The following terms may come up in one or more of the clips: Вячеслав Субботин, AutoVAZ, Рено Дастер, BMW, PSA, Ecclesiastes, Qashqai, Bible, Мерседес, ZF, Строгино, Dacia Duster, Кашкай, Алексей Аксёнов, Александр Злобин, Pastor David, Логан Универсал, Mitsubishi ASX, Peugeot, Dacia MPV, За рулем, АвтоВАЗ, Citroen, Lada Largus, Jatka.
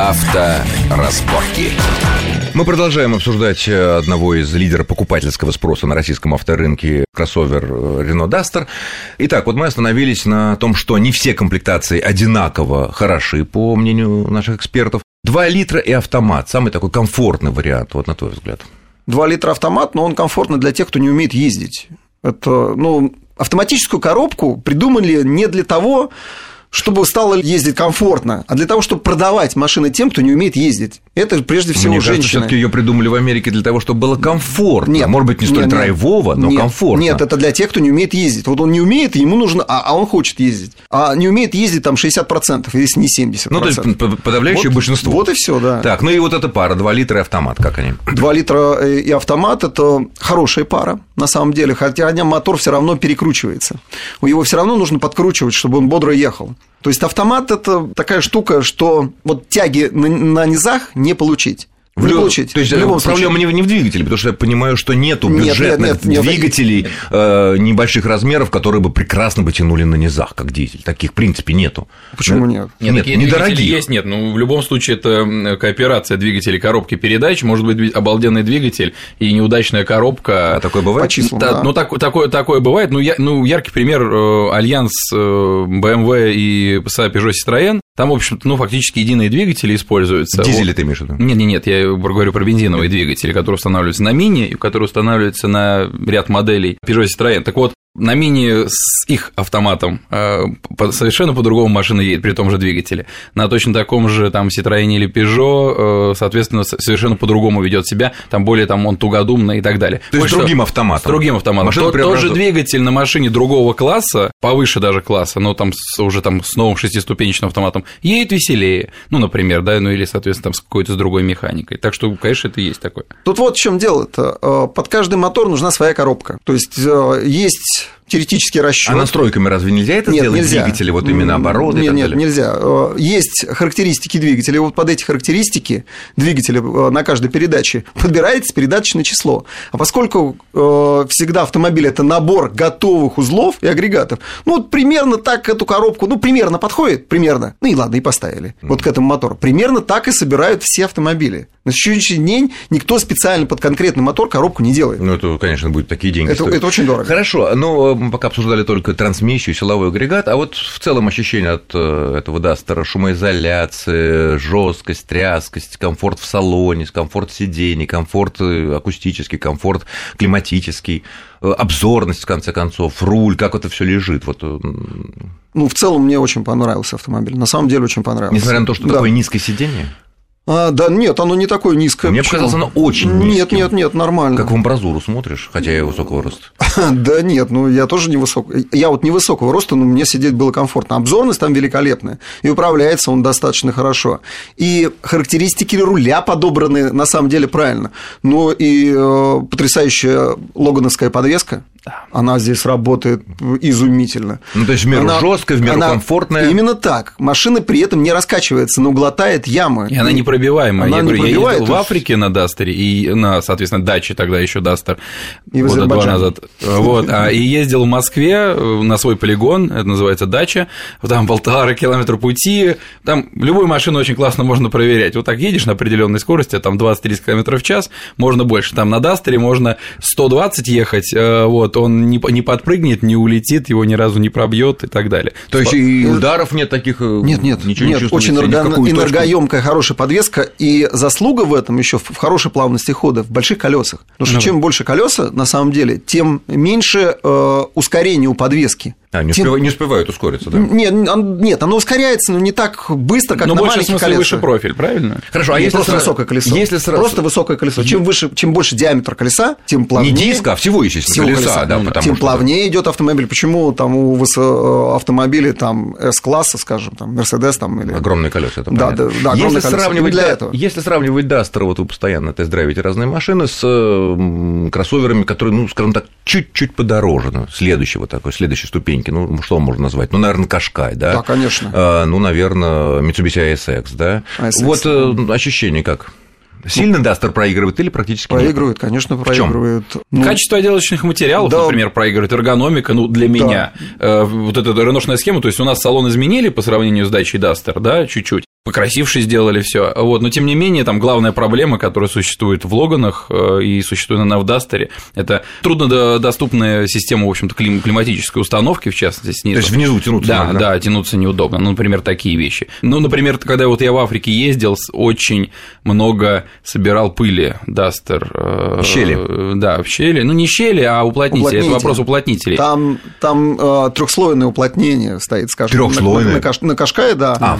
Авторазборки. Мы продолжаем обсуждать одного из лидеров покупательского спроса на российском авторынке, кроссовер Рено Дастер. Итак, вот мы остановились на том, что не все комплектации одинаково хороши, по мнению наших экспертов. 2 литра и автомат, самый такой комфортный вариант, вот на твой взгляд. 2 литра автомат, но он комфортный для тех, кто не умеет ездить. Это, автоматическую коробку придумали не для того, чтобы стало ездить комфортно, а для того, чтобы продавать машины тем, кто не умеет ездить. Это прежде всего женщины. Мне кажется, все-таки ее придумали в Америке для того, чтобы было комфортно. Нет, может быть, не столь драйвово, но комфортно. Нет, это для тех, кто не умеет ездить. Вот он не умеет, ему нужно, а он хочет ездить. А не умеет ездить там 60%, если не 70%. Ну, то есть подавляющее большинство. Вот и все, да. Так, ну и вот эта пара, 2 литра и автомат, как они? 2 литра и автомат – это хорошая пара, на самом деле, хотя мотор все равно перекручивается. Его все равно нужно подкручивать, чтобы он бодро ехал. То есть автомат – это такая штука, что вот тяги на низах не получить. То есть проблема не в двигателе, потому что я понимаю, что нету бюджетных двигателей небольших размеров, которые бы прекрасно бы тянули на низах, как дизель. Таких в принципе нету. Почему нет? Нет, недорогие. Есть, нет. Ну, в любом случае, это кооперация двигателей, коробки передач. Может быть, обалденный двигатель и неудачная коробка. А такое бывает? По числам, да. Ну, такое бывает. Ну, яркий пример – альянс BMW и PSA, Peugeot, Citroen. Там, в общем-то, фактически единые двигатели используются. Дизели ты имеешь в виду? Нет, я говорю про бензиновые двигатели, которые устанавливаются на Mini и которые устанавливаются на ряд моделей Peugeot и Citroen. Так вот, на Mini с их автоматом совершенно по-другому машина едет при том же двигателе. На точно таком же там Citroen или Peugeot, соответственно, совершенно по-другому ведет себя, там более он тугодумный и так далее. То есть с другим автоматом. Тот же двигатель на машине другого класса, повыше даже класса, но уже с новым 6-ступенчатым автоматом, едет веселее. Например, да, или, соответственно, с какой-то другой механикой. Так что, конечно, это есть такое. Тут вот в чем дело-то. Под каждый мотор нужна своя коробка. То есть есть теоретический расчёт. А настройками разве нельзя это сделать? Нельзя. Двигатели, именно обороты и так далее? Нет, нельзя. Есть характеристики двигателя, под эти характеристики двигателя на каждой передаче подбирается передаточное число. А поскольку всегда автомобиль – это набор готовых узлов и агрегатов, примерно так эту коробку, примерно подходит, примерно, ну и ладно, и поставили к этому мотору. Примерно так и собирают все автомобили. На следующий день никто специально под конкретный мотор коробку не делает. Это, конечно, будут такие деньги. Это очень дорого. Хорошо, но мы пока обсуждали только трансмиссию, силовой агрегат, а вот в целом ощущение от этого Дастера: шумоизоляция, жесткость, тряскость, комфорт в салоне, комфорт сидений, комфорт акустический, комфорт климатический, обзорность, в конце концов, руль, как это все лежит. В целом мне очень понравился автомобиль, на самом деле очень понравился. Несмотря на то, что такое низкое сиденье? Нет, оно не такое низкое. Мне показалось, оно очень низкое. Нет, нормально. Как в амбразуру смотришь, хотя я высокого роста. Я тоже невысокий. Я невысокого роста, но мне сидеть было комфортно. Обзорность там великолепная, и управляется он достаточно хорошо. И характеристики руля подобраны на самом деле правильно. Но и потрясающая логановская подвеска. Она здесь работает изумительно. То есть в меру жёсткая, в меру комфортная. Именно так. Машина при этом не раскачивается, но глотает ямы. И она непробиваемая. Я ездил в Африке на Дастере, и на, соответственно, Даче тогда еще Дастер, года 2 назад. И ездил в Москве на свой полигон, это называется Дача, там 1,5 километра пути, там любую машину очень классно можно проверять. Вот так едешь на определенной скорости, там 20-30 км в час, можно больше. Там на Дастере можно 120 ехать, он не подпрыгнет, не улетит, его ни разу не пробьет и так далее. То есть и ударов нет таких? Нет, ничего не чувствуется. Очень энергоемкая, хорошая подвеска, и заслуга в этом еще в хорошей плавности хода, в больших колесах. Потому что чем больше колеса, на самом деле, тем меньше ускорение у подвески. Не успевают ускориться, да? Нет, оно ускоряется, но не так быстро, как на маленьких колесах. Но больше, в смысле, выше профиль, правильно? Хорошо, а если высокое колесо? Просто высокое колесо. Чем больше диаметр колеса, тем плавнее. Не диска, а всего еще колеса, да, тем плавнее идет автомобиль. Почему у автомобилей S-класса, скажем, Мерседес или... Огромные колеса. Да, огромные колеса. Для этого. Если сравнивать Дастер, вы постоянно тест-драйвите разные машины, с кроссоверами, которые, скажем так, чуть-чуть подороже, следующей ступени. Что можно назвать? Наверное, Qashqai, да? Да, конечно. Наверное, Mitsubishi ASX, да? ASX, ощущение как? Сильно Дастер проигрывает или практически проигрывает, нет? Конечно, проигрывает. В чем? Качество отделочных материалов, например, проигрывает, эргономика, для меня. Вот эта реношная схема, то есть у нас салон изменили по сравнению с Dacia Duster, да, чуть-чуть. покрасивше сделали все. Вот. Но тем не менее, там главная проблема, которая существует в Логанах и существует на Дастере, это труднодоступная система, в общем-то, климатической установки, в частности, снизу. То есть внизу тянуться. Да, надо, да, тянуться неудобно. Ну, например, такие вещи. Ну, например, когда вот я в Африке ездил, очень много собирал пыли Дастер. Щели. Да, в щели. Ну, не щели, а уплотнители. Это вопрос уплотнителей. Там трехслойное уплотнение стоит, скажем. Трехслойное? На Кашкае, да.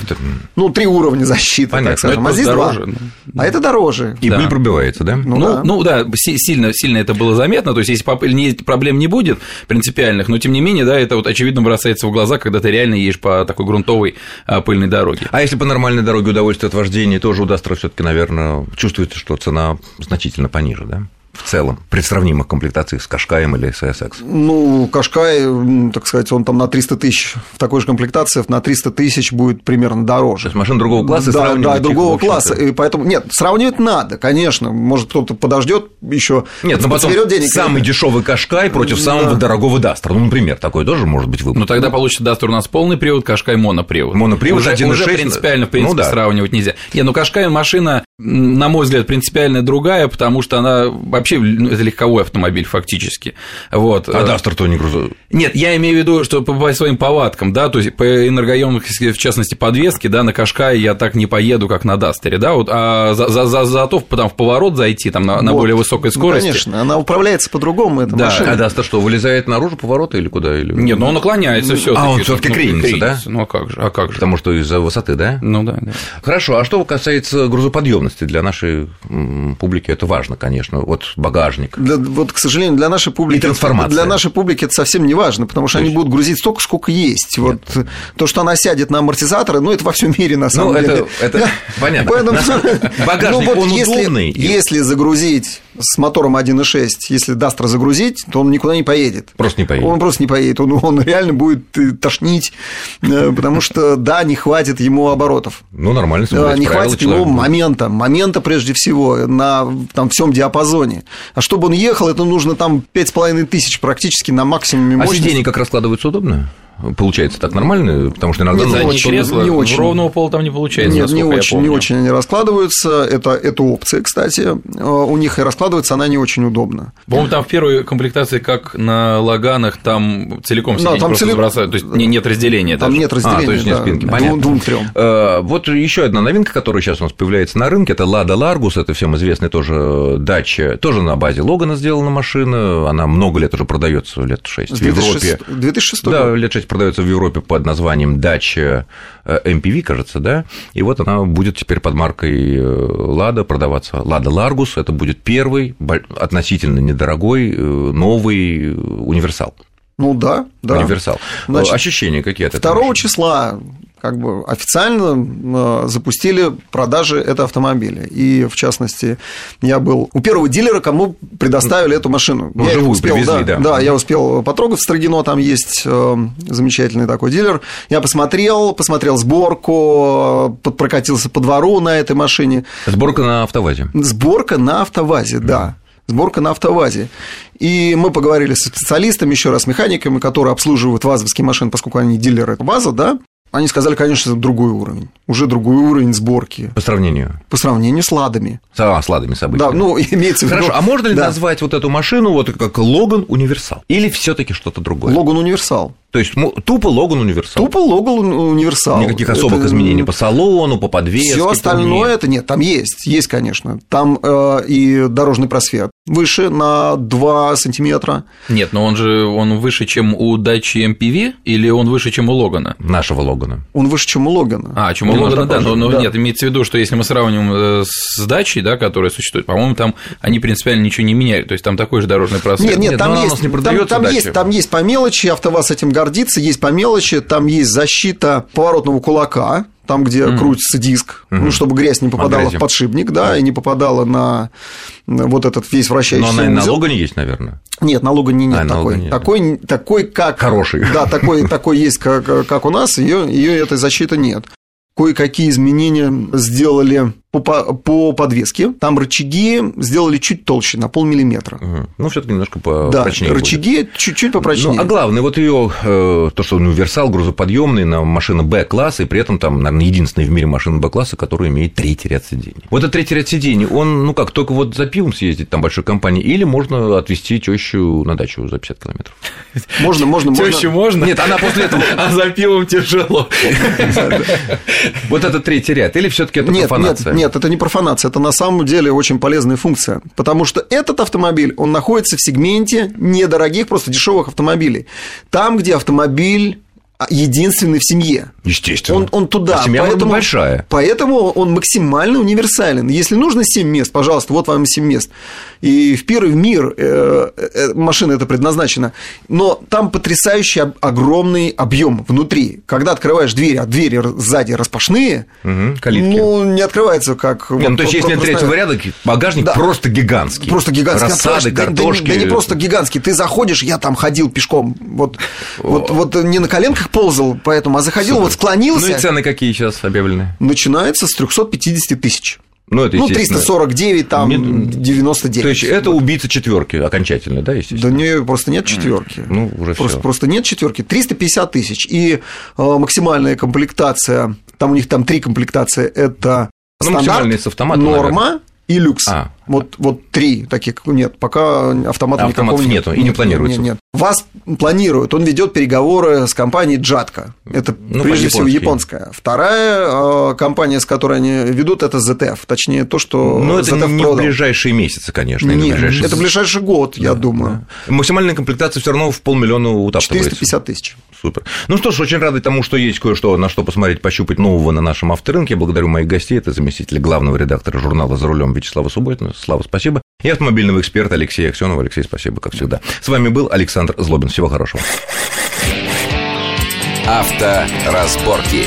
Ну, три уровня защиты, понятно, так скажем. А здесь дороже. А это дороже. И пыль пробивается, да? Ну да, сильно это было заметно. То есть, если проблем не будет принципиальных, но тем не менее, да, это вот очевидно бросается в глаза, когда ты реально едешь по такой грунтовой пыльной дороге. А если по нормальной дороге удовольствие от вождения тоже удастся, все-таки, наверное, чувствуется, что цена значительно пониже, да? В целом, при сравнимых комплектациях с Qashqai или с ASX? Ну, Qashqai, так сказать, он там на 300 тысяч, в такой же комплектации на 300 тысяч будет примерно дороже. То есть машина другого класса, да, сравнивать. Да, другого класса, и поэтому, нет, сравнивать надо, конечно, может, кто-то подождет еще. Нет, но потом денег, самый дешевый Qashqai против самого дорогого Duster, ну, например, такой тоже может быть выбор. Но тогда получится Duster у нас полный привод, Qashqai монопривод. Монопривод уже принципиально, в принципе, сравнивать нельзя. Нет, ну, Qashqai машина, на мой взгляд, принципиально другая, потому что она вообще, это легковой автомобиль фактически. Вот. А Дастер-то не грузовой. Нет, я имею в виду, что по своим повадкам, да, то есть по энергоёмкости, в частности, подвески, да, на Qashqai я так не поеду, как на Дастере, да, вот, а зато потом в поворот зайти там на более высокой скорости. Ну, конечно, она управляется по-другому, эта машина. А Дастер что, вылезает наружу поворота или куда? Или... Нет, ну он наклоняется всё-таки. А он всё-таки кренится, да? Ну, а как же? Потому что из-за высоты, да? Ну, да. Хорошо, а что касается грузоподъёмности? Для нашей публики это важно, конечно, вот багажник. Вот, к сожалению, для нашей публики... И трансформация. Для нашей публики это совсем не важно, потому что они будут грузить столько, сколько есть. Вот, то, что она сядет на амортизаторы, ну, это во всем мире, на самом деле. Это понятно. Багажник, он удобный. Если загрузить с мотором 1.6, если Duster загрузить, то он никуда не поедет. Просто не поедет. Он реально будет тошнить, потому что, да, не хватит ему оборотов. Ну, нормально. Не хватит ему момента прежде всего на всем диапазоне. А чтобы он ехал, это нужно там 5,5 тысяч практически на максимуме мощности. А сиденья как раскладываются удобно? Получается так нормально, потому что иногда... Не очень. Ровного пола там не получается. Нет, не очень они раскладываются. Это опция, кстати. У них и раскладывается она не очень удобно. По-моему, там в первой комплектации, как на Логанах, там целиком сиденье просто бросают. То есть нет разделения. Там даже нет разделения. То есть нет спинки. Понятно. Двум-трём. Вот еще одна новинка, которая сейчас у нас появляется на рынке, это Lada Largus. Это всем известная тоже Dacia. Тоже на базе Логана сделана машина. Она много лет уже продается, лет 6 в Европе. 2006 год. Да, лет 6 продается в Европе под названием Dacia MPV, кажется, да, и вот она будет теперь под маркой Lada продаваться. Lada Largus, это будет первый относительно недорогой новый универсал. Ну да. Универсал. Значит, ощущения какие-то. 2 числа как бы официально запустили продажи этого автомобиля. И, в частности, я был у первого дилера, кому предоставили эту машину. Ну, живую привезли, да. Да, я успел потрогать. В Строгино там есть замечательный такой дилер. Я посмотрел сборку, прокатился по двору на этой машине. Сборка на АвтоВАЗе. Да. Сборка на АвтоВАЗе. И мы поговорили со специалистами, еще раз механиками, которые обслуживают вазовские машины, поскольку они дилеры ВАЗа, да. Они сказали, конечно, другой уровень. Уже другой уровень сборки. По сравнению? По сравнению с ладами. С ладами, с обычными. Да, ну, имеется в виду. Хорошо, а можно ли назвать вот эту машину вот как Логан Универсал? Или все-таки что-то другое? Логан Универсал. То есть тупо Логан Универсал. Никаких особых изменений по салону, по подвеске. Все остальное это нет, там есть, конечно. Там и дорожный просвет выше на 2 сантиметра. Нет, но он выше, чем у Dacia MPV, или он выше, чем у Логана? Нашего Логана. Он выше, чем у Логана. Чем у Логана, да. Но нет, имеется в виду, что если мы сравним с Dacia, да, которая существует, по-моему, там они принципиально ничего не меняют. То есть там такой же дорожный просвет. Нет, там есть, не там есть по мелочи, АвтоВАЗ с этим гордится, есть по мелочи, там есть защита поворотного кулака, там, где крутится диск, ну, чтобы грязь не попадала в подшипник, да, и не попадала на вот этот весь вращающийся узел. Но она и на Логане есть, наверное? Нет, на Логане нет такой, как... Хороший. Да, такой есть, как у нас, её этой защиты нет. Кое-какие изменения сделали... по подвеске, там рычаги сделали чуть толще, на полмиллиметра. Угу. Ну, все-таки немножко попрочнее. Да, рычаги будет. Чуть-чуть попрочнее. Ну, а главное, вот ее то, что универсал, грузоподъемный, на машина Б-класса, и при этом там, наверное, единственная в мире машина Б-класса, которая имеет третий ряд сидений. Вот этот третий ряд сидений, он, ну как, только вот за пивом съездить там большой компании, или можно отвезти тещу на дачу за 50 километров? Можно. Тещу можно? Нет, она после этого. А за пивом тяжело. Вот это третий ряд, или все-таки это профанация? Нет, это не профанация, это на самом деле очень полезная функция, потому что этот автомобиль, он находится в сегменте недорогих, просто дешевых автомобилей, там, где автомобиль единственный в семье. Естественно. Он туда. А семья большая. Поэтому он максимально универсален. Если нужно 7 мест, пожалуйста, вот вам 7 мест. И в пир, и в мир машина это предназначена. Но там потрясающий огромный объем внутри. Когда открываешь дверь, а двери сзади распашные, калитки. Ну, не открывается как... Нет, вот, ну, то есть, если нет третьего ряда, багажник просто гигантский. Просто гигантский. Рассады, картошки. Да, да не просто гигантский. Ты заходишь, я там ходил пешком. Вот не на коленках ползал, поэтому, а заходил, супер. Вот склонился. Ну и цены какие сейчас объявлены? Начинается с 350 тысяч. Ну, это, ну, 349, там, 99. То есть, это убийца четверки окончательно, да, естественно? Да, не, просто нет четверки. Ну, уже всё. Просто нет четверки. 350 тысяч. И максимальная комплектация, там у них там 3 комплектации, это стандарт, с автоматом, норма, наверное. И люкс. Вот 3 таких нет. Пока автоматов никакого нету. И не планируется. Нет. ВАЗ планирует. Он ведет переговоры с компанией Jatka. Это, ну, прежде всего, японская. Вторая компания, с которой они ведут, это ZF. Точнее, то, что ZF продал. Но это ZF не продал в ближайшие месяцы, конечно. Нет, это ближайший год, я думаю. Да. Максимальная комплектация все равно в полмиллиона утаптывается. 450 тысяч. Супер. Ну что ж, очень рады тому, что есть кое-что, на что посмотреть, пощупать нового на нашем авторынке. Я благодарю моих гостей. Это заместитель главного редактора журнала «За рулем» Вячеслава Субботина. Слава, спасибо. И автомобильного эксперта Алексея Аксёнова. Алексей, спасибо, как всегда. С вами был Александр Злобин. Всего хорошего. Авторазборки.